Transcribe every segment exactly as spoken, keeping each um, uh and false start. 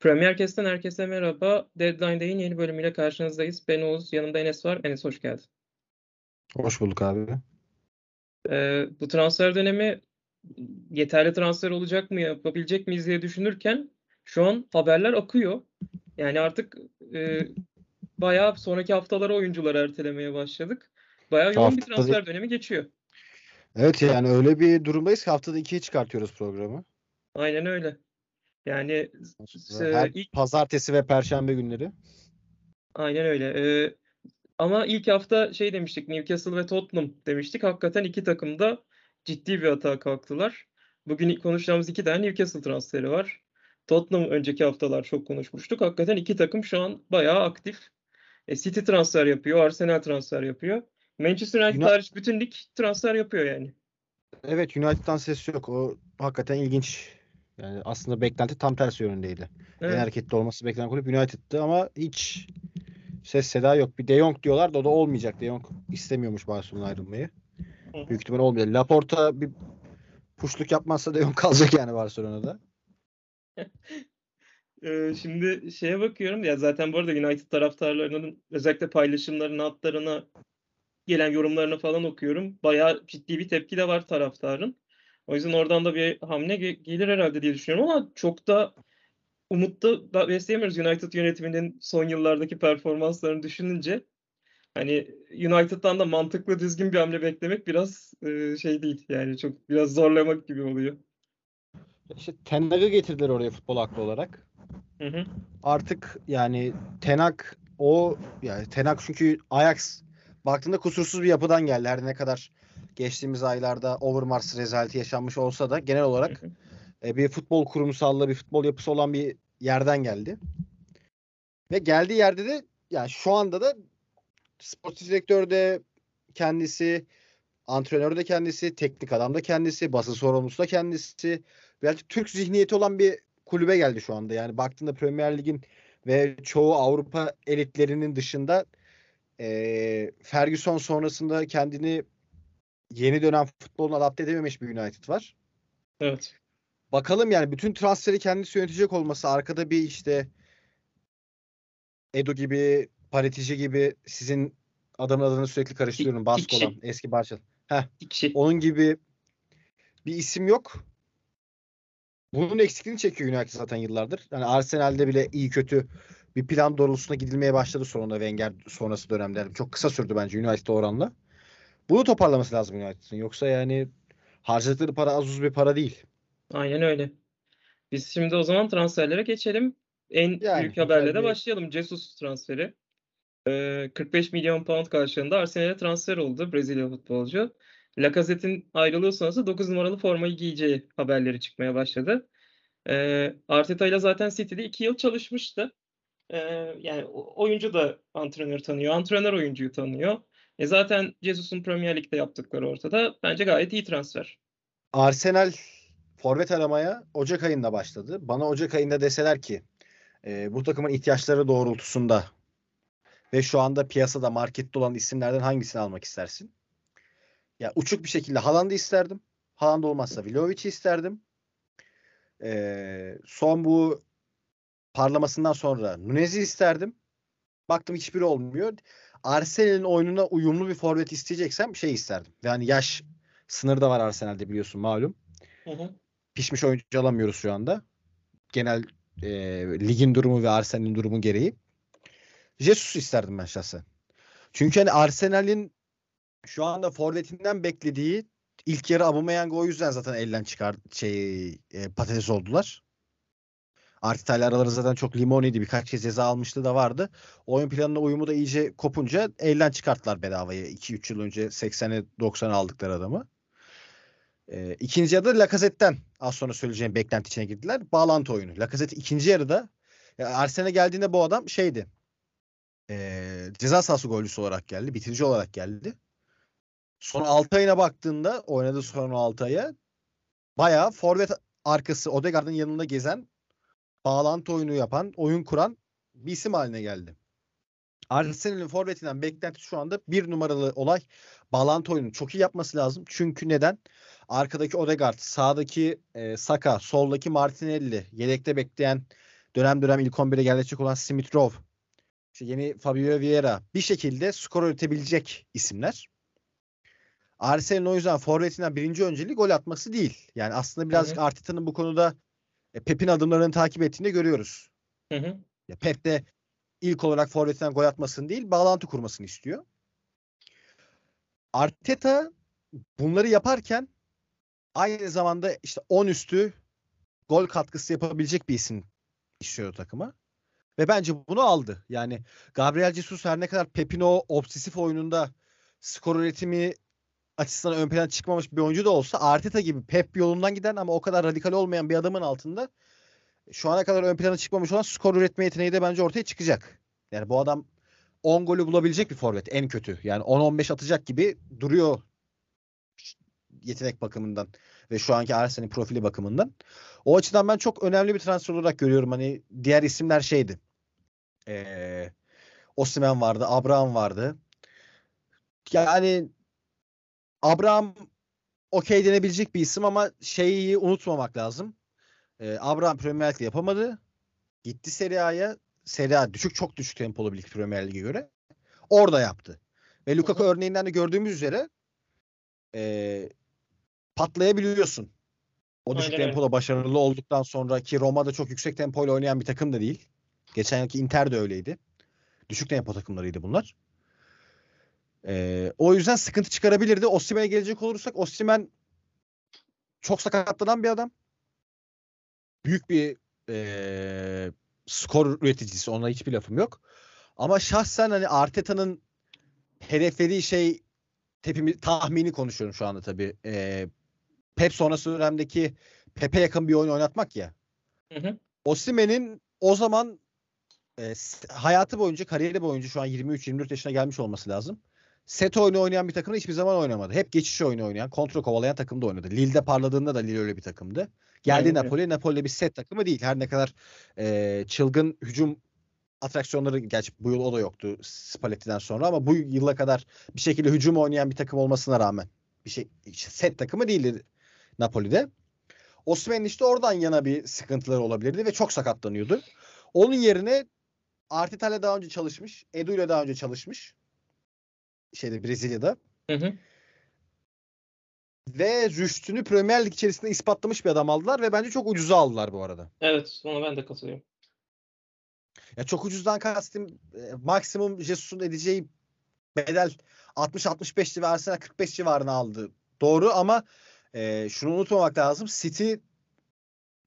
Premier Cast'ten herkese merhaba. Deadline Day'in yeni bölümüyle karşınızdayız. Ben Oğuz, yanımda Enes var. Enes hoş geldin. Hoş bulduk abi. Ee, bu transfer dönemi yeterli transfer olacak mı, yapabilecek miyiz diye düşünürken şu an haberler akıyor. Yani artık e, bayağı sonraki haftalara oyuncuları ertelemeye başladık. Bayağı yoğun haftada bir transfer dönemi geçiyor. Evet, yani öyle bir durumdayız ki haftada ikiye çıkartıyoruz programı. Aynen öyle. Yani e, ilk pazartesi ve perşembe günleri. Aynen öyle. E, ama ilk hafta şey demiştik, Newcastle ve Tottenham demiştik. Hakikaten iki takım da ciddi bir hata kalktılar. Bugün konuşacağımız iki tane Newcastle transferi var. Tottenham önceki haftalar çok konuşmuştuk. Hakikaten iki takım şu an bayağı aktif. E, City transfer yapıyor, Arsenal transfer yapıyor. Manchester United hariç bütün lig transfer yapıyor yani. Evet, United'dan ses yok. O hakikaten ilginç. Yani aslında beklenti tam tersi yönündeydi. Evet. En hareketli olması beklenen kulüp United'tı ama hiç ses seda yok. Bir De Jong diyorlar da o da olmayacak. De Jong istemiyormuş Barcelona'dan ayrılmayı. Hı-hı. Büyük ihtimal olmayacak. Laporta bir puşluk yapmazsa De Jong kalacak yani Barcelona'da. ee, şimdi şeye bakıyorum ya, zaten bu arada United taraftarlarının özellikle paylaşımlarına, altlarına gelen yorumlarına falan okuyorum. Bayağı ciddi bir tepki de var taraftarın. O yüzden oradan da bir hamle gelir herhalde diye düşünüyorum ama çok da umutlu da besleyemiyoruz United yönetiminin son yıllardaki performanslarını düşününce. Hani United'dan da mantıklı, düzgün bir hamle beklemek biraz e, şey değil yani, çok biraz zorlamak gibi oluyor. İşte Ten Hag'ı getirdiler oraya futbol aklı olarak. Hı hı. Artık yani Ten Hag o yani Ten Hag çünkü Ajax baktığında kusursuz bir yapıdan geldi. Her ne kadar geçtiğimiz aylarda Overmars rezaleti yaşanmış olsa da genel olarak e, bir futbol kurumsallığı, bir futbol yapısı olan bir yerden geldi. Ve geldiği yerde de yani şu anda da sportif direktör de kendisi, antrenör de kendisi, teknik adam da kendisi, basın sorumlusu da kendisi. Birazcık Türk zihniyeti olan bir kulübe geldi şu anda. Yani baktığında Premier Lig'in ve çoğu Avrupa elitlerinin dışında e, Ferguson sonrasında kendini yeni dönem futboluna adapte edememiş bir United var. Evet. Bakalım yani bütün transferi kendisi yönetecek olması, arkada bir işte Edu gibi, Paratici gibi, sizin adamın adını sürekli karıştırıyorum. Bask olan eski Barçalı. Heh. İki. Onun gibi bir isim yok. Bunun eksikliğini çekiyor United zaten yıllardır. Yani Arsenal'de bile iyi kötü bir plan doğrultusuna gidilmeye başladı sonunda Wenger sonrası dönemlerde. Çok kısa sürdü bence United'e oranla. Bunu toparlaması lazım United'ın. Yoksa yani harcadıkları para az uz bir para değil. Aynen öyle. Biz şimdi o zaman transferlere geçelim. En yani, büyük haberle de başlayalım. Jesus transferi. Ee, kırk beş milyon pound karşılığında Arsenal'e transfer oldu Brezilya futbolcu. Lacazette'in ayrılığı sonrası dokuz numaralı formayı giyeceği haberleri çıkmaya başladı. Ee, Arteta ile zaten City'de iki yıl çalışmıştı. Ee, yani oyuncu da antrenörü tanıyor. Antrenör oyuncuyu tanıyor. E zaten Jesus'un Premier Lig'de yaptıkları ortada. Bence gayet iyi transfer. Arsenal forvet aramaya Ocak ayında başladı. Bana Ocak ayında deseler ki e, bu takımın ihtiyaçları doğrultusunda ve şu anda piyasada, markette olan isimlerden hangisini almak istersin? Ya uçuk bir şekilde Haaland'ı isterdim. Haaland olmazsa Vlahovic'i isterdim. E, son bu parlamasından sonra Nunez'i isterdim. Baktım hiçbiri olmuyor. Arsenal'in oyununa uyumlu bir forvet isteyeceksem şey isterdim. Yani yaş sınırı da var Arsenal'de, biliyorsun malum. Hı hı. Pişmiş oyuncu alamıyoruz şu anda. Genel e, ligin durumu ve Arsenal'in durumu gereği. Jesus'u isterdim ben şahsen. Çünkü hani Arsenal'in şu anda forvetinden beklediği ilk yarı Aubameyang'ı o yüzden zaten elden çıkar şey e, patates oldular. Arteta'yla araları zaten çok limoniydi. Birkaç kez ceza almıştı da vardı. Oyun planına uyumu da iyice kopunca elden çıkarttılar bedavaya. iki üç yıl önce seksene doksana aldıkları adamı. Ee, ikinci yarıda Lacazette'den az sonra söyleyeceğim beklenti içine girdiler. Bağlantı oyunu. Lacazette ikinci yarıda Arsenal'e geldiğinde bu adam şeydi. Ee, ceza sahası golcüsü olarak geldi. Bitirici olarak geldi. Son altı ayına baktığında oynadığı son altı aya bayağı forvet arkası Odegaard'ın yanında gezen, bağlantı oyunu yapan, oyun kuran bir isim haline geldi. Arsenal'in forvetinden beklentisi şu anda bir numaralı olay. Bağlantı oyunu çok iyi yapması lazım. Çünkü neden? Arkadaki Odegaard, sağdaki e, Saka, soldaki Martinelli, yedekte bekleyen dönem dönem ilk on bire gelecek olan Smith Rowe, işte yeni Fabio Vieira bir şekilde skor üretebilecek isimler. Arsenal'in o yüzden forvetinden birinci önceliği gol atması değil. Yani aslında birazcık hı-hı, Arteta'nın bu konuda e, Pep'in adımlarını takip ettiğini görüyoruz. Hı-hı. Ya Pep de ilk olarak forvetinden gol atmasını değil, bağlantı kurmasını istiyor. Arteta bunları yaparken aynı zamanda işte on üstü gol katkısı yapabilecek bir isim istiyor takıma. Ve bence bunu aldı. Yani Gabriel Jesus her ne kadar Pep'in o obsesif oyununda skor üretimi açısından ön plana çıkmamış bir oyuncu da olsa, Arteta gibi Pep yolundan giden ama o kadar radikal olmayan bir adamın altında şu ana kadar ön plana çıkmamış olan skor üretme yeteneği de bence ortaya çıkacak. Yani bu adam on golü bulabilecek bir forvet en kötü. Yani on on beş atacak gibi duruyor yetenek bakımından ve şu anki Arsenal'in profili bakımından. O açıdan ben çok önemli bir transfer olarak görüyorum. Hani diğer isimler şeydi. Ee, Osimhen vardı, Abraham vardı. Yani Abraham okey denebilecek bir isim ama şeyi unutmamak lazım. Ee, Abraham Premier Lig'de yapamadı. Gitti Serie A'ya. Serie A düşük, çok düşük tempolu bir lig Premier Lig'e göre. Orada yaptı. Ve Lukaku örneğinden de gördüğümüz üzere e, patlayabiliyorsun. O düşük aynen, tempoda başarılı olduktan sonra, ki Roma'da çok yüksek tempoyla oynayan bir takım da değil. Geçen yılki Inter de öyleydi. Düşük tempo takımlarıydı bunlar. E, o yüzden sıkıntı çıkarabilirdi. Osimhen'e gelecek olursak, Osimhen çok sakatlanan bir adam. Büyük bir e, skor üreticisi. Ona hiçbir lafım yok. Ama şahsen hani Arteta'nın hedeflediği şey tepimi, tahmini konuşuyorum şu anda tabii. E, Pep sonrası dönemdeki Pep'e yakın bir oyun oynatmak ya. Hı hı. Osimhen'in o zaman e, hayatı boyunca, kariyeri boyunca şu an yirmi üç yirmi dört yaşına gelmiş olması lazım. Set oyunu oynayan bir takımda hiçbir zaman oynamadı. Hep geçiş oyunu oynayan, kontrol kovalayan takımda oynadı. Lille'de parladığında da Lille öyle bir takımdı. Geldi Napoli. Napoli'de bir set takımı değil. Her ne kadar e, çılgın hücum atraksiyonları, gerçi bu yıl o da yoktu Spalletti'den sonra, ama bu yıla kadar bir şekilde hücum oynayan bir takım olmasına rağmen bir şey set takımı değildi Napoli'de. Osimhen'in işte oradan yana bir sıkıntıları olabilirdi ve çok sakatlanıyordu. Onun yerine Arteta'yla daha önce çalışmış, Edu'yla daha önce çalışmış. Şeyde, Brezilya'da. Hı hı. Ve rüştünü Premier Lig içerisinde ispatlamış bir adam aldılar ve bence çok ucuza aldılar bu arada. Evet, ona ben de katılıyorum. Ya çok ucuzdan kastım, e, maksimum Jesus'un edeceği bedel altmış altmış beş civarı, Arsenal kırk beş civarına aldı. Doğru ama e, şunu unutmamak lazım. City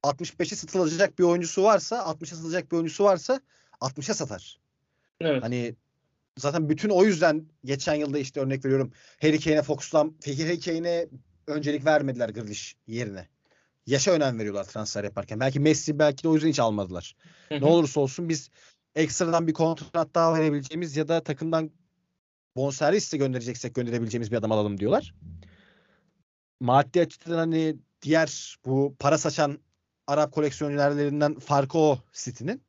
altmış beşe satılacak bir oyuncusu varsa, altmışa satılacak bir oyuncusu varsa altmışa satar. Evet. Hani zaten bütün o yüzden geçen yılda işte örnek veriyorum Harry Kane'e fokuslan, Harry Kane'e öncelik vermediler Grealish yerine. Yaşa önem veriyorlar transfer yaparken. Belki Messi, belki de o yüzden hiç almadılar. Ne olursa olsun biz ekstradan bir kontrat daha verebileceğimiz ya da takımdan bonservisle göndereceksek gönderebileceğimiz bir adam alalım diyorlar. Maddi açıdan hani diğer bu para saçan Arap koleksiyoncularından farkı o City'nin.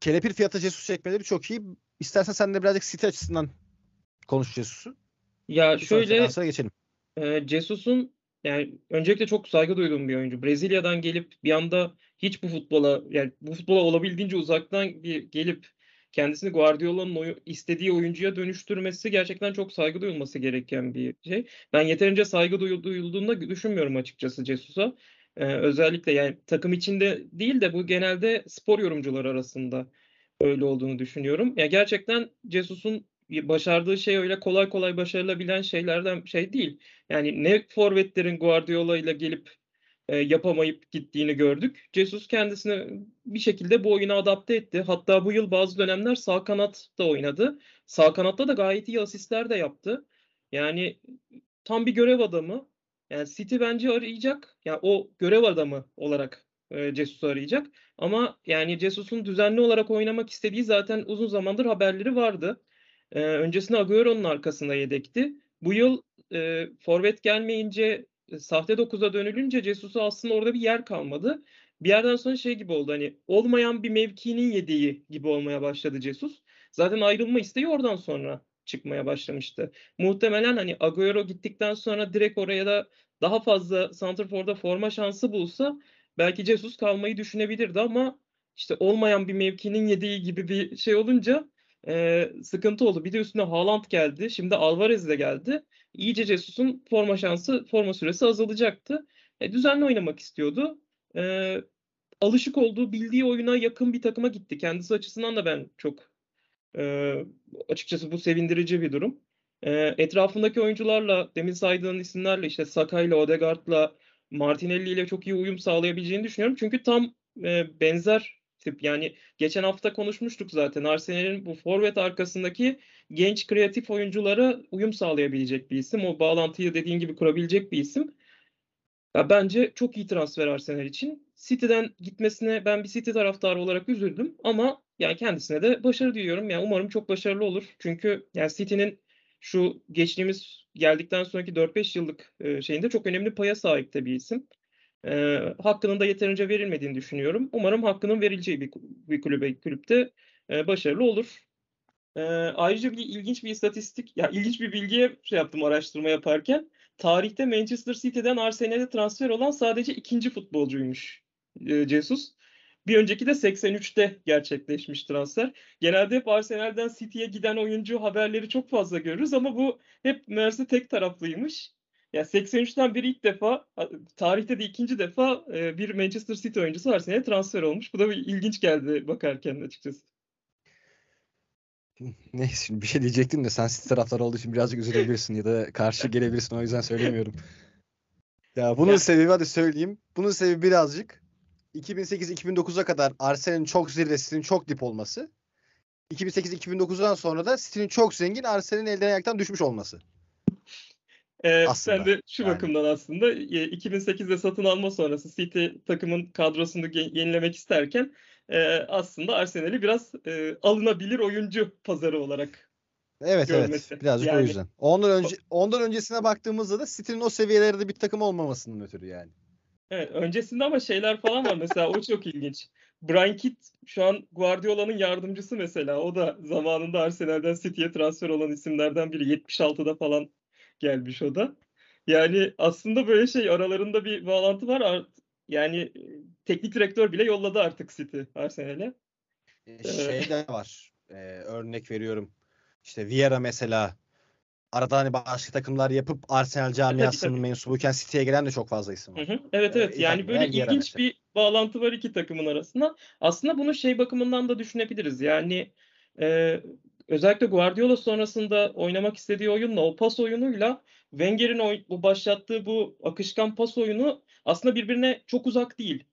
Kelepir fiyata Jesus çekmeleri çok iyi. İstersen sen de birazcık site açısından konuş Jesus'u. Ya bir şöyle geçelim. E, Jesus'un yani öncelikle çok saygı duyduğum bir oyuncu. Brezilya'dan gelip bir anda hiç bu futbola, yani bu futbola olabildiğince uzaktan bir gelip kendisini Guardiola'nın oy- istediği oyuncuya dönüştürmesi gerçekten çok saygı duyulması gereken bir şey. Ben yeterince saygı duyulduğunda düşünmüyorum açıkçası Jesus'a. Ee, özellikle yani takım içinde değil de bu genelde spor yorumcuları arasında öyle olduğunu düşünüyorum. Yani gerçekten Jesus'un başardığı şey öyle kolay kolay başarılabilen şeylerden şey değil. Yani ne forvetlerin Guardiola ile gelip e, yapamayıp gittiğini gördük. Jesus kendisini bir şekilde bu oyuna adapte etti. Hatta bu yıl bazı dönemler sağ kanatta oynadı. Sağ kanatta da gayet iyi asistler de yaptı. Yani tam bir görev adamı. Yani City bence arayacak. Yani o görev adamı olarak e, Jesus'u arayacak. Ama yani Jesus'un düzenli olarak oynamak istediği zaten uzun zamandır haberleri vardı. E, öncesinde Agüero'nun arkasında yedekti. Bu yıl e, forvet gelmeyince, e, sahte dokuza dönülünce Jesus'a aslında orada bir yer kalmadı. bir yerden sonra şey gibi oldu, hani olmayan bir mevkinin yedeği gibi olmaya başladı Jesus. Zaten ayrılma isteği oradan sonra çıkmaya başlamıştı. Muhtemelen hani Agüero gittikten sonra direkt oraya da daha fazla santrforda forma şansı bulsa belki Jesus kalmayı düşünebilirdi ama işte olmayan bir mevkinin yedeği gibi bir şey olunca e, sıkıntı oldu. Bir de üstüne Haaland geldi. Şimdi Alvarez de geldi. İyice Jesus'un forma şansı, forma süresi azalacaktı. E, düzenli oynamak istiyordu. E, alışık olduğu, bildiği oyuna yakın bir takıma gitti. Kendisi açısından da ben çok e, açıkçası bu sevindirici bir durum. E, etrafındaki oyuncularla, demin saydığın isimlerle, işte Saka'yla, Odegaard'la, Martinelli ile çok iyi uyum sağlayabileceğini düşünüyorum. Çünkü tam e, benzer tip. Yani geçen hafta konuşmuştuk zaten. Arsenal'in bu forvet arkasındaki genç kreatif oyunculara uyum sağlayabilecek bir isim. O bağlantıyı dediğin gibi kurabilecek bir isim. Ya bence çok iyi transfer Arsenal için. City'den gitmesine ben bir City taraftarı olarak üzüldüm ama yani kendisine de başarı diliyorum. Yani umarım çok başarılı olur. Çünkü yani City'nin şu geçtiğimiz geldikten sonraki dört beş yıllık şeyinde çok önemli paya sahip de bir isim. E, hakkının da yeterince verilmediğini düşünüyorum. Umarım hakkının verileceği bir, bir kulübe, kulüpte e, başarılı olur. E, ayrıca bir ilginç bir istatistik, ya ilginç bir bilgiye şey yaptım araştırma yaparken. Tarihte Manchester City'den Arsenal'e transfer olan sadece ikinci futbolcuymuş e, Jesus. Bir önceki de seksen üçte gerçekleşmiş transfer. Genelde hep Arsenal'den City'ye giden oyuncu haberleri çok fazla görürüz ama bu hep meğerse tek taraflıymış. Ya yani seksen üçten beri ilk defa, tarihte de ikinci defa bir Manchester City oyuncusu Arsenal'e transfer olmuş. Bu da bir ilginç geldi bakarken açıkçası. Neyse, bir şey diyecektim de sen City taraftarı olduğu için birazcık üzülebilirsin ya da karşı gelebilirsin, o yüzden söylemiyorum. Ya bunun ya. sebebi, hadi söyleyeyim. Bunun sebebi birazcık iki bin sekiz iki bin dokuza kadar Arsenal'in çok zirve, City'nin çok dip olması. iki bin sekiz iki bin dokuzdan sonra da City'nin çok zengin, Arsenal'in elden ayaktan düşmüş olması. Ee, sen de şu yani. Bakımdan aslında iki bin sekizde satın alma sonrası City takımın kadrosunu yenilemek isterken e, aslında Arsenal'i biraz e, alınabilir oyuncu pazarı olarak evet, görmesi. Evet, birazcık yani, o yüzden. Ondan önce ondan öncesine baktığımızda da City'nin o seviyelerde bir takım olmamasının ötürü yani. Evet, öncesinde ama şeyler falan var mesela o çok ilginç. Brian Kidd şu an Guardiola'nın yardımcısı mesela, o da zamanında Arsenal'den City'ye transfer olan isimlerden biri, yetmiş altıda falan gelmiş o da. Yani aslında böyle şey, aralarında bir bağlantı var. Yani teknik direktör bile yolladı artık City Arsenal'e. Şey de var. Ee, örnek veriyorum. İşte Vieira mesela. Arada hani başka takımlar yapıp Arsenal camiasının tabii, tabii. mensubuken City'ye gelen de çok fazla isim var. Hı hı. Evet evet. Ee, yani böyle ilginç mesela. Bir bağlantı var iki takımın arasında. Aslında bunu şey bakımından da düşünebiliriz. Yani e, özellikle Guardiola sonrasında oynamak istediği oyunla, o pas oyunuyla Wenger'in oy- bu başlattığı bu akışkan pas oyunu aslında birbirine çok uzak değil.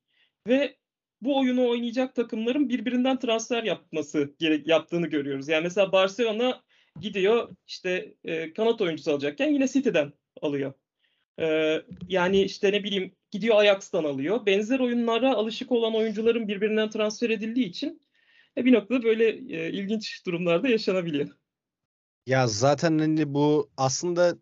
Ve bu oyunu oynayacak takımların birbirinden transfer yapması gere- yaptığını görüyoruz. Yani mesela Barcelona gidiyor işte e, kanat oyuncusu alacakken yine City'den alıyor. E, yani işte ne bileyim gidiyor Ajax'tan alıyor. Benzer oyunlara alışık olan oyuncuların birbirinden transfer edildiği için bir noktada böyle e, ilginç durumlarda yaşanabiliyor. Ya zaten hani bu aslında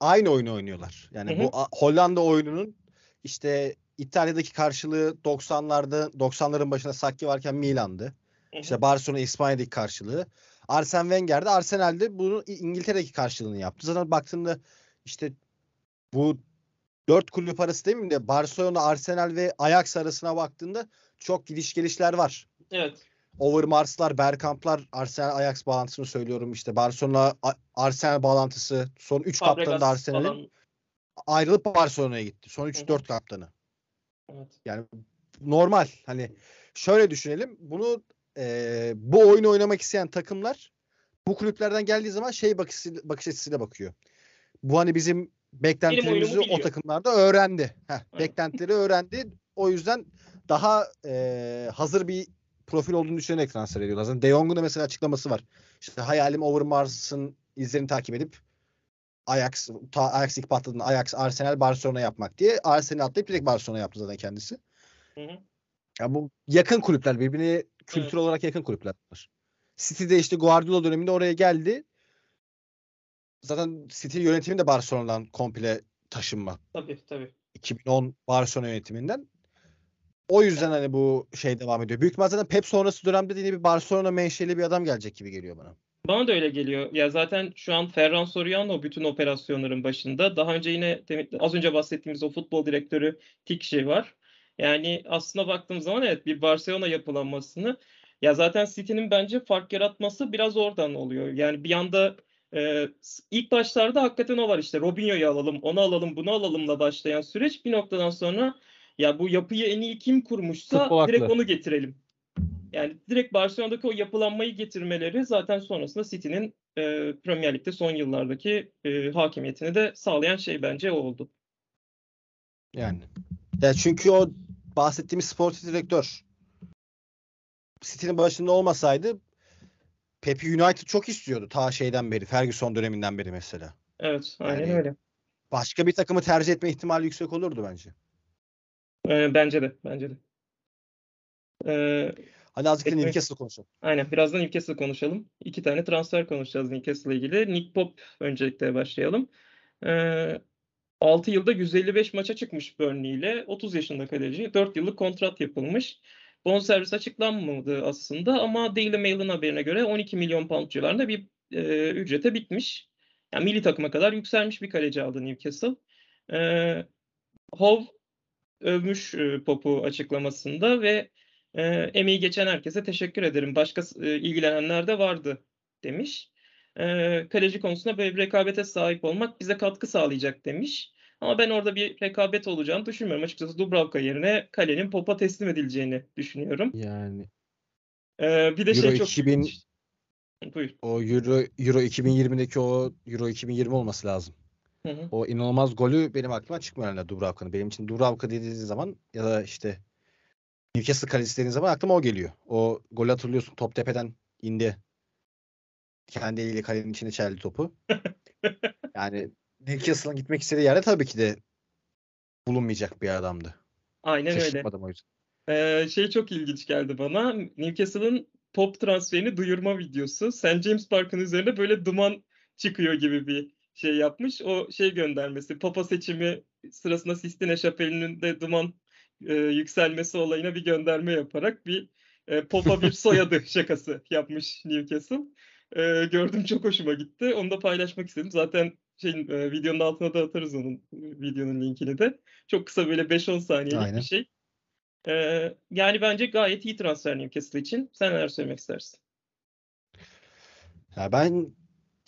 aynı oyunu oynuyorlar. Yani hı hı. bu a, Hollanda oyununun işte İtalya'daki karşılığı doksanlarda doksanların başında Saki varken Milan'dı. Hı hı. İşte Barcelona İspanya'daki karşılığı. Arsene Wenger'de, Arsenal'de bunu İngiltere'deki karşılığını yaptı. Zaten baktığında işte bu dört kulüp arası değil mi de Barcelona, Arsenal ve Ajax arasına baktığında çok gidiş gelişler var. Evet. Overmars'lar, Bergkamp'lar, Arsenal Ajax bağlantısını söylüyorum. İşte Barcelona Arsenal bağlantısı. Son üç kaptanı da Arsenal'in ayrılıp Barcelona'ya gitti. Son üç dört kaptanı. Evet. Yani normal. Hani şöyle düşünelim. Bunu e, bu oyunu oynamak isteyen takımlar bu kulüplerden geldiği zaman şey bakış, bakış açısıyla bakıyor. Bu hani bizim beklentilerimizi o takımlarda öğrendi. Heh, evet. Beklentileri öğrendi. O yüzden daha e, hazır bir profil olduğunu düşünerek transfer ediyorlar. Zaten De Jong'un da mesela açıklaması var. İşte hayalim Overmars'ın izlerini takip edip Ajax, ta Ajax ilk patladığında Ajax, Arsenal, Barcelona yapmak diye. Arsenal atlayıp direkt Barcelona yaptı zaten kendisi. Hı hı. Ya bu yakın kulüpler. Birbirine kültür evet. olarak yakın kulüpler var. City'de işte Guardiola döneminde oraya geldi. Zaten City yönetimi de Barcelona'dan komple taşınma. Tabii tabii. iki bin on Barcelona yönetiminden. O yüzden hani bu şey devam ediyor. Büyük ihtimalle Pep sonrası dönemde yine bir Barcelona menşeli bir adam gelecek gibi geliyor bana. Bana da öyle geliyor. Ya zaten şu an Ferran Soriano bütün operasyonların başında. Daha önce yine az önce bahsettiğimiz o futbol direktörü Tikşi var. Yani aslına baktığım zaman evet bir Barcelona yapılanmasını ya zaten City'nin bence fark yaratması biraz oradan oluyor. Yani bir anda e, ilk başlarda hakikaten o var işte Robinho'yu alalım, onu alalım, bunu alalımla başlayan süreç bir noktadan sonra ya bu yapıyı en iyi kim kurmuşsa direkt onu getirelim. Yani direkt Barcelona'daki o yapılanmayı getirmeleri zaten sonrasında City'nin e, Premier Lig'de son yıllardaki e, hakimiyetini de sağlayan şey bence o oldu. Yani. Ya çünkü o bahsettiğimiz sportif direktör City'nin başında olmasaydı Pep'i United çok istiyordu ta şeyden beri, Ferguson döneminden beri mesela. Evet, aynen yani öyle. Başka bir takımı tercih etme ihtimali yüksek olurdu bence. Ee, bence de, bence de. Ee, Hadi azıcık da Newcastle konuşalım. Aynen, birazdan Newcastle konuşalım. İki tane transfer konuşacağız Newcastle ile ilgili. Nick Pope öncelikle başlayalım. Ee, altı yılda yüz elli beş maça çıkmış Burnley ile. otuz yaşında kaleci. dört yıllık kontrat yapılmış. Bonservis açıklanmadı aslında ama Daily Mail'in haberine göre on iki milyon pound civarında bir e, ücrete bitmiş. Yani milli takıma kadar yükselmiş bir kaleci aldı Newcastle. E, Howe övmüş e, Pope'u açıklamasında ve e, emeği geçen herkese teşekkür ederim. Başka e, ilgilenenler de vardı demiş. E, kaleci konusunda böyle bir rekabete sahip olmak bize katkı sağlayacak demiş. Ama ben orada bir rekabet olacağını düşünmüyorum. Açıkçası Dubravka yerine kalenin Pope'a teslim edileceğini düşünüyorum. Yani. Ee, bir de Euro şey çok... iki bin... Buyur. O Euro, Euro iki bin yirmideki o Euro iki bin yirmi olması lazım. Hı hı. O inanılmaz golü benim aklıma çıkmıyor herhalde Dubravka'nın. Benim için Dubravka dediğiniz zaman ya da işte Newcastle kalecisi dediğiniz zaman aklıma o geliyor. O golü hatırlıyorsun. Top tepeden indi. Kendi eliyle kalenin içine çeldi topu. Yani... Newcastle'ın gitmek istediği yerde tabii ki de bulunmayacak bir adamdı. Aynen öyle. Ee, şey çok ilginç geldi bana. Newcastle'ın Pop transferini duyurma videosu. Saint James Park'ın üzerinde böyle duman çıkıyor gibi bir şey yapmış. O şey göndermesi. Papa seçimi sırasında Sistine Şapeli'nin de duman e, yükselmesi olayına bir gönderme yaparak bir e, Pop'a bir soyadı şakası yapmış Newcastle. E, gördüm çok hoşuma gitti. Onu da paylaşmak istedim. Zaten şeyin e, videonun altına da atarız onun videonun linkini de. Çok kısa böyle beş on saniyelik Aynen. bir şey. E, yani bence gayet iyi transfer Newcastle için. Sen neler söylemek istersin? Ya ben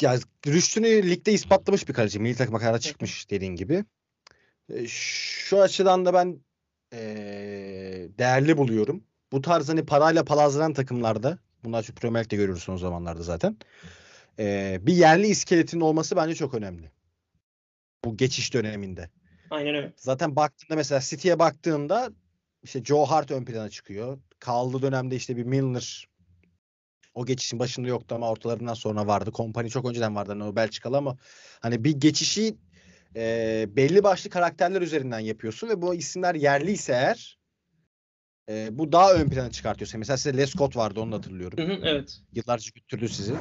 ya rüştünü ligde ispatlamış bir kaleci. Milli takıma kadar çıkmış dediğin gibi. E, şu açıdan da ben e, değerli buluyorum. Bu tarz hani parayla palazlanan takımlarda bunlar şu Premier Lig'de görüyoruz son zamanlarda zaten. Ee, bir yerli iskeletin olması bence çok önemli. Bu geçiş döneminde. Aynen öyle. Zaten baktığında mesela City'ye baktığında işte Joe Hart ön plana çıkıyor. Kaldığı dönemde işte bir Milner o geçişin başında yoktu ama ortalarından sonra vardı. Kompany çok önceden vardı. Yani o Belçikalı ama hani bir geçişi e, belli başlı karakterler üzerinden yapıyorsun ve bu isimler yerliyse eğer e, bu daha ön plana çıkartıyorsun. Mesela size Lescott vardı, onu hatırlıyorum. Hı hı, evet. Yıllarca götürdü sizi.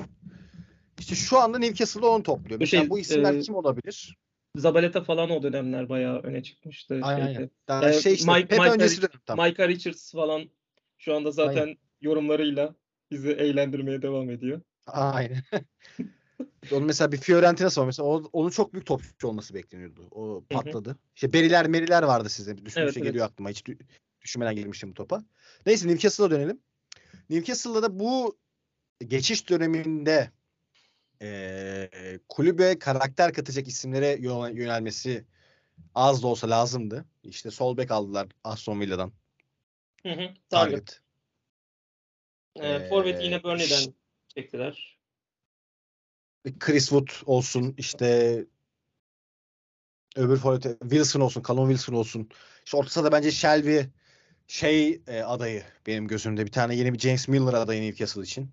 İşte şu anda Newcastle'da onu topluyor. Mesela şey, bu isimler e, kim olabilir? Zabaleta falan o dönemler bayağı öne çıkmıştı. Aynen. Şeyde. Yani yani şey işte, Mike, Mike, öncesi Rich, dönem, Mike Richards falan şu anda zaten Aynen. yorumlarıyla bizi eğlendirmeye devam ediyor. Aynen. Onun mesela bir Fiorentina'sı var. Mesela onun çok büyük topçu olması bekleniyordu. O patladı. Hı-hı. İşte Beriler Meriler vardı size. Düşünce evet, geliyor evet. aklıma. Hiç düşünmeden gelmiştim bu topa. Neyse Newcastle'a dönelim. Newcastle'da da bu geçiş döneminde E, kulübe karakter katacak isimlere yönelmesi az da olsa lazımdı. İşte sol bek aldılar Aston Villa'dan. Hı hı, Target. E, e, Forvet yine Burnley'den ş- çektiler. Chris Wood olsun, işte öbür forvet Wilson olsun, Callum Wilson olsun. İşte orta sahada bence Shelby şey e, adayı benim gözümde. Bir tane yeni bir James Milner adayı Newcastle için.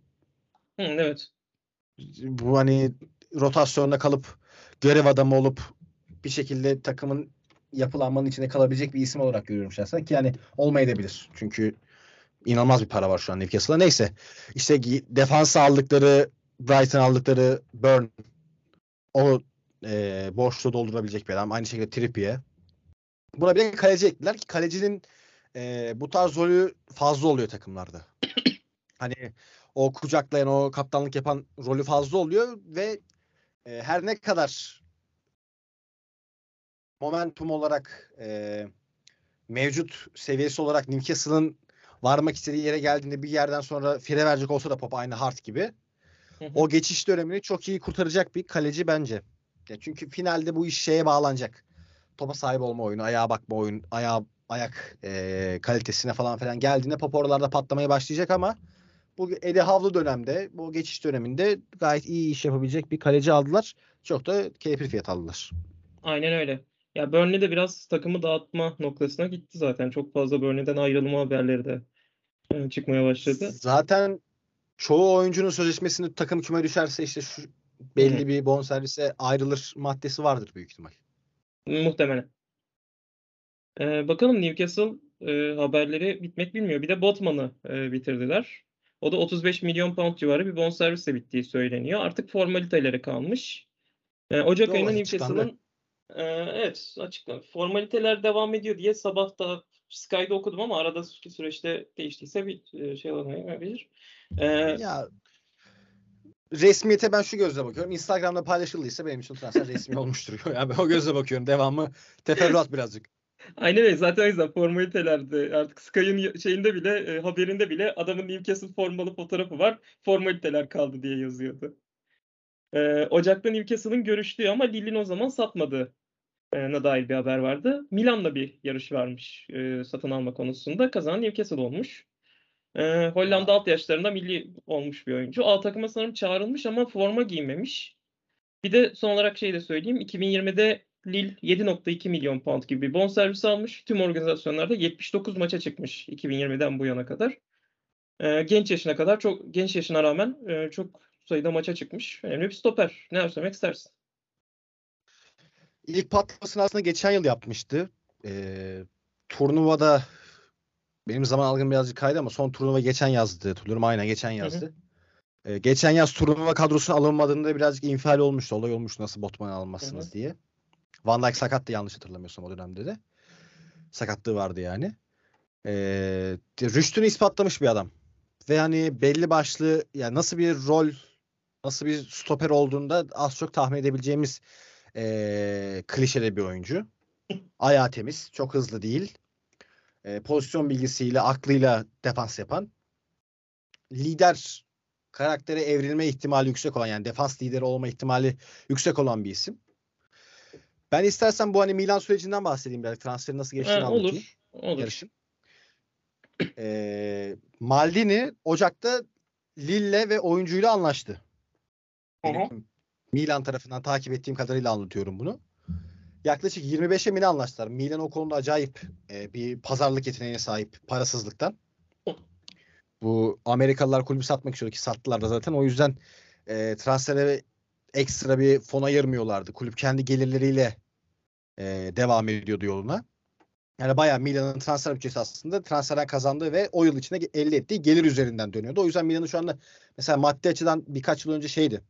Hı, evet. Bu hani rotasyonda kalıp görev adamı olup bir şekilde takımın yapılanmanın içinde kalabilecek bir isim olarak görüyorum şahsen ki yani olmayabilir. Çünkü inanılmaz bir para var şu an Newcastle'da. Neyse işte defansa aldıkları Brighton aldıkları Burn o e, boşluğu doldurabilecek bir adam. Aynı şekilde Trippier. Buna bir de kaleci eklediler ki kalecinin e, bu tarz rolü fazla oluyor takımlarda. Hani o kucaklayan, o kaptanlık yapan rolü fazla oluyor ve e, her ne kadar momentum olarak e, mevcut seviyesi olarak Newcastle'ın varmak istediği yere geldiğinde bir yerden sonra fire verecek olsa da Pop aynı Hart gibi. O geçiş dönemini çok iyi kurtaracak bir kaleci bence. Ya çünkü finalde bu iş şeye bağlanacak. Topa sahip olma oyunu, ayağa bakma oyunu, ayağa, ayak e, kalitesine falan falan geldiğinde Pop oralarda patlamaya başlayacak ama bu Eddie Havlu dönemde, bu geçiş döneminde gayet iyi iş yapabilecek bir kaleci aldılar. Çok da keyifli fiyat aldılar. Aynen öyle. Ya Burnley de biraz takımı dağıtma noktasına gitti zaten. Çok fazla Burnley'den ayrılma haberleri de yani çıkmaya başladı. Zaten çoğu oyuncunun sözleşmesini takım küme düşerse işte şu belli Hı. bir bonservise ayrılır maddesi vardır büyük ihtimal. Muhtemelen. Ee, bakalım Newcastle e, haberleri bitmek bilmiyor. Bir de Botman'ı e, bitirdiler. O da otuz beş milyon pound civarı bir bonservisle bittiği söyleniyor. Artık formalitelere kalmış. E, Ocak Doğru, ayında Newcastle'ın e, evet açıklandı. Formaliteler devam ediyor diye sabah da Sky'da okudum ama arada süreçte değiştiyse bir şey olamayabilir. Ee, ya resmiyete ben şu gözle bakıyorum. Instagram'da paylaşıldıysa benim için transfer resmi olmuştur. Yani ben o gözle bakıyorum. Devamı teferruat birazcık. Aynen öyle. Zaten o yüzden formalitelerde artık Sky'ın şeyinde bile e, haberinde bile adamın Newcastle formalı fotoğrafı var. Formaliteler kaldı diye yazıyordu. E, Ocak'ta Newcastle'ın görüştüğü ama Lille'in o zaman satmadığı dair bir haber vardı. Milan'la bir yarış varmış e, satın alma konusunda. Kazanan Newcastle olmuş. E, Hollanda alt yaşlarında milli olmuş bir oyuncu. A takıma sanırım çağrılmış ama forma giymemiş. Bir de son olarak şey de söyleyeyim. iki bin yirmide Lille yedi virgül iki milyon pound gibi bir bonservis almış. Tüm organizasyonlarda yetmiş dokuz maça çıkmış iki bin yirmiden bu yana kadar. E, genç yaşına kadar çok genç yaşına rağmen e, çok sayıda maça çıkmış. Önemli bir stoper. Ne söylemek istersin? İlk patlamasını aslında geçen yıl yapmıştı. Ee, turnuvada benim zaman algım birazcık kaydı ama son turnuva geçen yazdı. Hatırlıyorum aynen geçen yazdı. Ee, geçen yaz turnuva kadrosuna alınmadığında birazcık infial olmuştu. Olay olmuştu nasıl Botman'ı almazsınız Hı-hı. diye. Van Dijk sakattı yanlış hatırlamıyorsam o dönemde de. Sakatlığı vardı yani. Ee, rüştünü ispatlamış bir adam. Ve hani belli başlı yani nasıl bir rol, nasıl bir stoper olduğunda az çok tahmin edebileceğimiz E, klişede bir oyuncu. Ayağı temiz. Çok hızlı değil. E, pozisyon bilgisiyle, aklıyla defans yapan. Lider karaktere evrilme ihtimali yüksek olan yani defans lideri olma ihtimali yüksek olan bir isim. Ben istersen bu hani Milan sürecinden bahsedeyim biraz. Transferi nasıl geçtiğini ha, olur, anlatayım. Olur. Yarışın. E, Maldini Ocak'ta Lille ve oyuncuyla anlaştı. Aha. Milan tarafından takip ettiğim kadarıyla anlatıyorum bunu. Yaklaşık yirmi beşe Milan anlaştılar. Milan o konuda acayip e, bir pazarlık yeteneğine sahip parasızlıktan. Bu Amerikalılar kulübü satmak istiyordu ki sattılar da zaten. O yüzden e, transfere ekstra bir fon ayırmıyorlardı. Kulüp kendi gelirleriyle e, devam ediyordu yoluna. Yani bayağı Milan'ın transfer bütçesi aslında transferden kazandığı ve o yıl içinde elde ettiği gelir üzerinden dönüyordu. O yüzden Milan'ın şu anda mesela maddi açıdan birkaç yıl önce şeydi.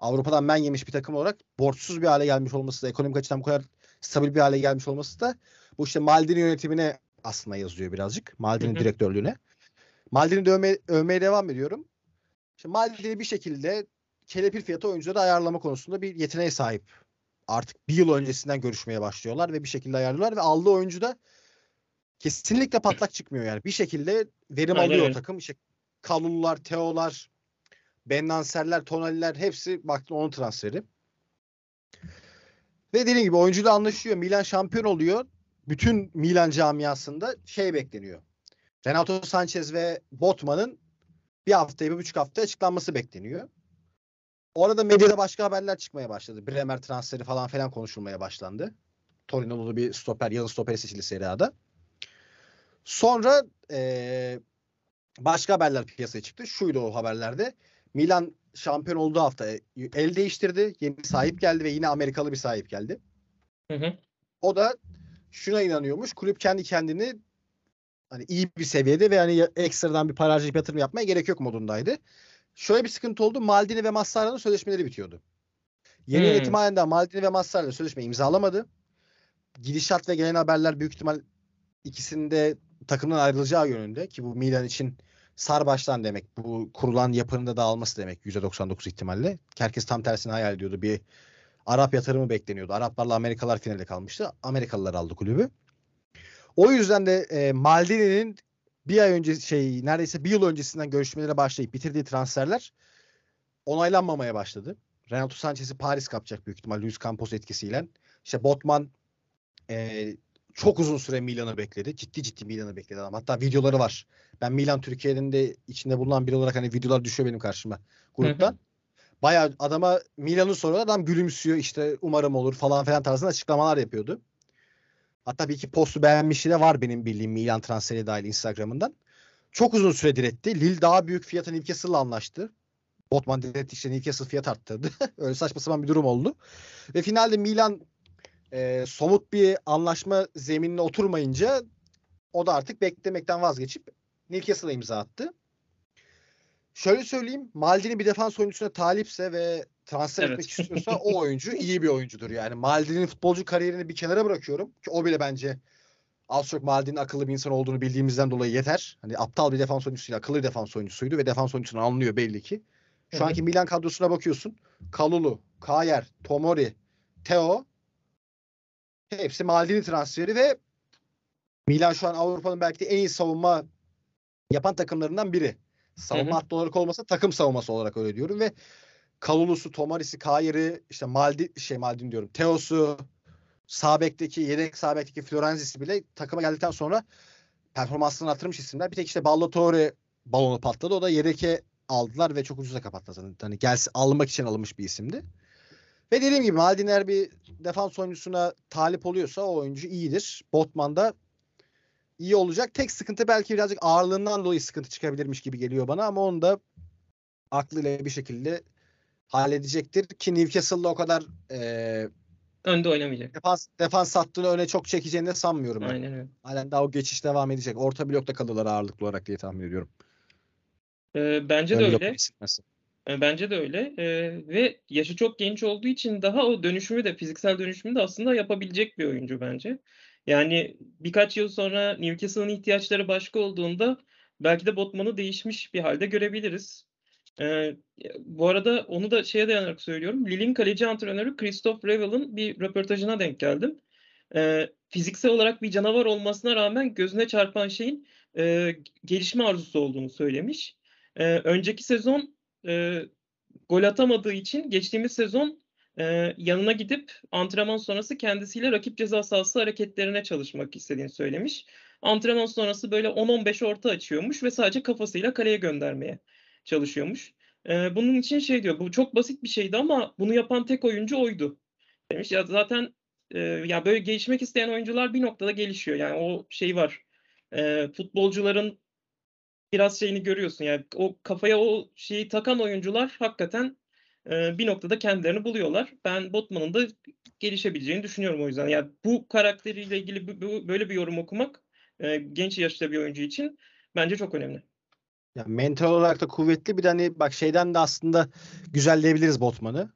Avrupa'dan men yemiş bir takım olarak borçsuz bir hale gelmiş olması da ekonomik açıdan bu kadar stabil bir hale gelmiş olması da bu işte Maldini yönetimine aslında yazıyor birazcık. Maldini hı hı. direktörlüğüne. Maldini de övmeye, övmeye devam ediyorum. İşte Maldini bir şekilde kelepir fiyatı oyuncuları ayarlama konusunda bir yeteneğe sahip. Artık bir yıl öncesinden görüşmeye başlıyorlar ve bir şekilde ayarlıyorlar ve aldığı oyuncu da kesinlikle patlak çıkmıyor yani. Bir şekilde verim Aynen. alıyor o takım. İşte Kalulular, Teolar, Bennanserler, Tonaliler hepsi baktım onun transferi. Ve dediğim gibi oyuncuyla anlaşıyor. Milan şampiyon oluyor. Bütün Milan camiasında şey bekleniyor. Renato Sanchez ve Botman'ın bir haftaya bir buçuk hafta açıklanması bekleniyor. Orada medyada başka haberler çıkmaya başladı. Bremer transferi falan falan konuşulmaya başlandı. Torino'lu bir stoper, yılın stoperi seçildi Serie A'da. Sonra ee, başka haberler piyasaya çıktı. Şuydu o haberlerde. Milan şampiyon olduğu hafta el değiştirdi. Yeni sahip geldi ve yine Amerikalı bir sahip geldi. Hı hı. O da şuna inanıyormuş. Kulüp kendi kendini hani iyi bir seviyede ve hani ekstradan bir para harcayıp yatırım yapmaya gerek yok modundaydı. Şöyle bir sıkıntı oldu. Maldini ve Massara'nın sözleşmeleri bitiyordu. Yeni yönetim hmm. halinde Maldini ve Massara'nın sözleşme imzalamadı. Gidişat ve gelen haberler büyük ihtimal ikisinde takımdan ayrılacağı yönünde, ki bu Milan için sarbaştan demek, bu kurulan yapının da dağılması demek yüzde doksan dokuz ihtimalle. Herkes tam tersini hayal ediyordu. Bir Arap yatırımı bekleniyordu. Araplarla Amerikalılar finale kalmıştı. Amerikalılar aldı kulübü. O yüzden de e, Maldini'nin bir ay önce şey neredeyse bir yıl öncesinden görüşmelere başlayıp bitirdiği transferler onaylanmamaya başladı. Renato Sanchez'i Paris kapacak büyük ihtimal Luis Campos etkisiyle. İşte Botman e, çok uzun süre Milan'ı bekledi. Ciddi ciddi Milan'ı bekledi adam. Hatta videoları var. Ben Milan Türkiye'nin de içinde bulunan biri olarak hani videolar düşüyor benim karşıma gruptan. Bayağı adama Milan'ı soruyor. Adam gülümsüyor, işte umarım olur falan falan tarzında açıklamalar yapıyordu. Hatta bir iki postu beğenmişliği de var benim bildiğim Milan transferi dahil Instagram'ından. Çok uzun süre diretti. Lille daha büyük fiyata Newcastle'la anlaştı. Botman diretti, işte Newcastle fiyat arttırdı. Öyle saçma sapan bir durum oldu. Ve finalde Milan e, somut bir anlaşma zeminine oturmayınca o da artık beklemekten vazgeçip Newcastle'a imza attı. Şöyle söyleyeyim, Maldini bir defans oyuncusuna talipse ve transfer evet. etmek istiyorsa o oyuncu iyi bir oyuncudur. Yani Maldini'nin futbolcu kariyerini bir kenara bırakıyorum ki o bile bence az çok Maldini'nin akıllı bir insan olduğunu bildiğimizden dolayı yeter. Hani aptal bir defans oyuncusuyla akıllı bir defans oyuncusuydu ve defans oyuncusunu anlıyor belli ki. Şu evet. anki Milan kadrosuna bakıyorsun. Kalulu, Kayer, Tomori, Theo hepsi Maldini transferi ve Milan şu an Avrupa'nın belki de en iyi savunma yapan takımlarından biri. Savunma hattı olarak olmasa takım savunması olarak öyle diyorum ve Kalulu'su, Tomaris'i, Kayer'i, işte Maldi, şey Maldini diyorum, Teo'su, sağ bekteki, yedek sağ bekteki Florenzi'si bile takıma geldikten sonra performansını arttırmış isimler. Bir tek işte Ballatore balonu patladı. O da yedeke aldılar ve çok ucuza kapattılar. Hani gelsin, alınmak için alınmış bir isimdi. Ve dediğim gibi Maldini eğer bir defans oyuncusuna talip oluyorsa o oyuncu iyidir. Botman da iyi olacak. Tek sıkıntı belki birazcık ağırlığından dolayı sıkıntı çıkabilirmiş gibi geliyor bana ama onu da aklıyla bir şekilde halledecektir ki Newcastle'la o kadar e, önde oynamayacak. Defans, defans sattığını öne çok çekeceğini de sanmıyorum. Aynen öyle. Halen daha o geçiş devam edecek. Orta blokta kalırlar ağırlıklı olarak diye tahmin ediyorum. Ee, bence, de öyle. Ee, bence de öyle. Ee, ve yaşı çok genç olduğu için daha o dönüşümü de fiziksel dönüşümü de aslında yapabilecek bir oyuncu bence. Yani birkaç yıl sonra Newcastle'ın ihtiyaçları başka olduğunda belki de Botman'ı değişmiş bir halde görebiliriz. Ee, bu arada onu da şeye dayanarak söylüyorum. Lille'in kaleci antrenörü Christophe Revel'ın bir röportajına denk geldim. Ee, fiziksel olarak bir canavar olmasına rağmen gözüne çarpan şeyin e, gelişme arzusu olduğunu söylemiş. Ee, önceki sezon e, gol atamadığı için geçtiğimiz sezon Ee, yanına gidip antrenman sonrası kendisiyle rakip ceza sahası hareketlerine çalışmak istediğini söylemiş. Antrenman sonrası böyle on on beş orta açıyormuş ve sadece kafasıyla kaleye göndermeye çalışıyormuş. Ee, bunun için şey diyor, bu çok basit bir şeydi ama bunu yapan tek oyuncu oydu demiş. Ya zaten e, ya böyle gelişmek isteyen oyuncular bir noktada gelişiyor. Yani o şey var. E, futbolcuların biraz şeyini görüyorsun. Yani o kafaya o şeyi takan oyuncular hakikaten bir noktada kendilerini buluyorlar. Ben Botman'ın da gelişebileceğini düşünüyorum o yüzden. Yani bu karakteriyle ilgili böyle bir yorum okumak genç yaşta bir oyuncu için bence çok önemli. Ya mental olarak da kuvvetli bir de hani bak şeyden de aslında güzelleyebiliriz Botman'ı.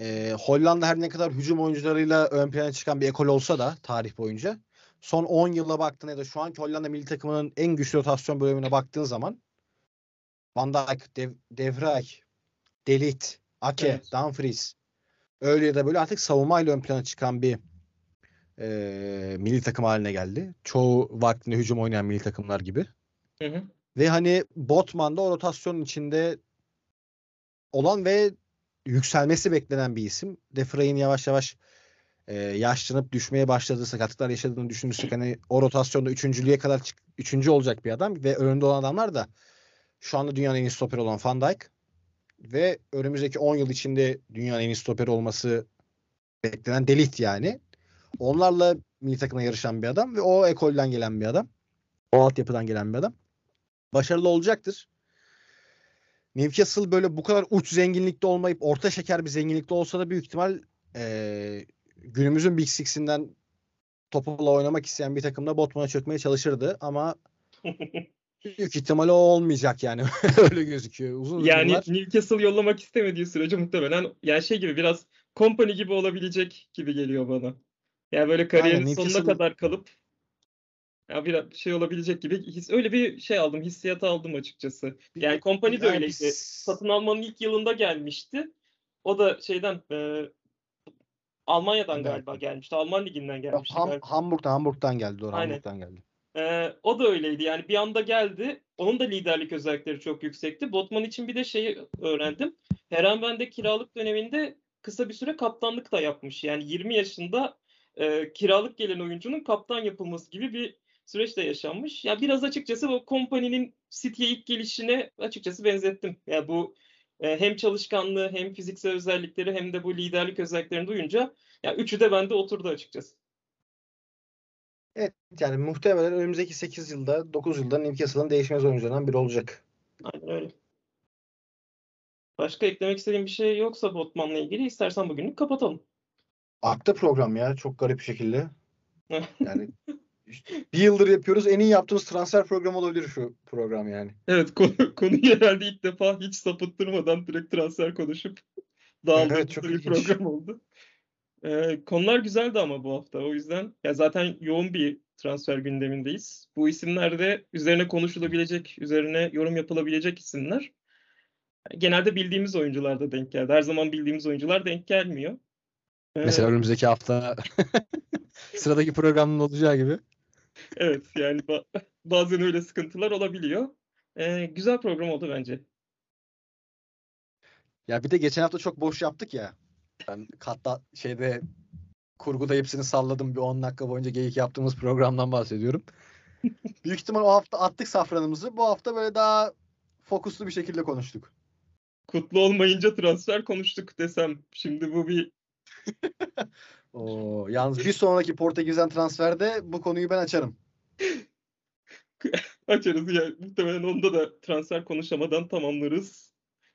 Ee, Hollanda her ne kadar hücum oyuncularıyla ön plana çıkan bir ekol olsa da tarih boyunca son on yıla baktığında ya da şu anki Hollanda milli takımının en güçlü rotasyon bölümüne baktığın zaman Van Dijk, De, De Vrij, De Ligt, Ake, evet. Dumfries öyle ya da böyle artık savunmayla ön plana çıkan bir e, milli takım haline geldi. Çoğu vaktinde hücum oynayan milli takımlar gibi. Hı hı. Ve hani Botman da o rotasyonun içinde olan ve yükselmesi beklenen bir isim. De Vrij'in yavaş yavaş e, yaşlanıp düşmeye başladığı, sakatlıklar yaşadığını düşünürsek hani o rotasyonda üçüncülüğe kadar çık, üçüncü olacak bir adam ve önünde olan adamlar da şu anda dünyanın en iyi stoperi olan Van Dijk ve önümüzdeki on yıl içinde dünyanın en iyi stoperi olması beklenen De Ligt yani. Onlarla milli takıma yarışan bir adam ve o ekolden gelen bir adam. O altyapıdan gelen bir adam. Başarılı olacaktır. Newcastle böyle bu kadar uç zenginlikte olmayıp orta şeker bir zenginlikte olsa da büyük ihtimal ee, günümüzün Big Six'inden topla oynamak isteyen bir takımda Botman'a çökmeye çalışırdı ama büyük ihtimalle o olmayacak yani. Öyle gözüküyor. Uzun yani Newcastle yollamak istemediği sürece muhtemelen yani şey gibi biraz company gibi olabilecek gibi geliyor bana. Yani böyle kariyerin yani sonuna kadar kalıp ya bir şey olabilecek gibi his, öyle bir şey aldım, hissiyat aldım açıkçası. Yani Kompany de öyleydi. Biz... Satın almanın ilk yılında gelmişti. O da şeyden e, Almanya'dan evet. galiba gelmişti. Alman liginden gelmişti. Ham, Hamburg'dan Hamburg'dan geldi doğru. Aynen. Hamburg'dan geldi. Ee, o da öyleydi. Yani bir anda geldi. Onun da liderlik özellikleri çok yüksekti. Botman için bir de şeyi öğrendim. Herenben'de kiralık döneminde kısa bir süre kaptanlık da yapmış. Yani yirmi yaşında e, kiralık gelen oyuncunun kaptan yapılması gibi bir süreç de yaşanmış. Ya yani biraz açıkçası bu Kompany'nin City'ye ilk gelişine açıkçası benzettim. Ya yani bu e, hem çalışkanlığı hem fiziksel özellikleri hem de bu liderlik özelliklerini duyunca ya yani üçü de bende oturdu açıkçası. Evet, yani muhtemelen önümüzdeki sekiz yılda, dokuz yılda Newcastle'ın değişmez oyuncularından biri olacak. Aynen öyle. Başka eklemek istediğim bir şey yoksa Botman'la ilgili istersen bugünlük kapatalım. Aktı program ya, çok garip bir şekilde. Yani işte bir yıldır yapıyoruz, en iyi yaptığımız transfer programı olabilir şu program yani. Evet, konu, konuyu herhalde ilk defa hiç sapıttırmadan direkt transfer konuşup dağıldık. Evet, çok bir program oldu. Ee, konular güzeldi ama bu hafta. O yüzden ya zaten yoğun bir transfer gündemindeyiz. Bu isimler de üzerine konuşulabilecek, üzerine yorum yapılabilecek isimler. Genelde bildiğimiz oyuncular da denk geldi. Her zaman bildiğimiz oyuncular denk gelmiyor. Ee, Mesela önümüzdeki hafta sıradaki programın olacağı gibi. Evet, yani ba- bazen öyle sıkıntılar olabiliyor. Ee, güzel program oldu bence. Ya bir de geçen hafta çok boş yaptık ya. Ben hatta şeyde kurguda hepsini salladım. Bir on dakika boyunca geyik yaptığımız programdan bahsediyorum. Büyük ihtimal o hafta attık safranımızı. Bu hafta böyle daha fokuslu bir şekilde konuştuk. Kutlu olmayınca transfer konuştuk desem. Şimdi bu bir... Oo, yalnız bir sonraki Portekiz'den transferde bu konuyu ben açarım. Açarız ya. Muhtemelen onda da transfer konuşamadan tamamlarız.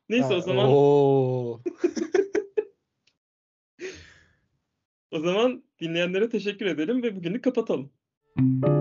Neyse ha, o zaman... Oo. O zaman dinleyenlere teşekkür edelim ve bugünü kapatalım.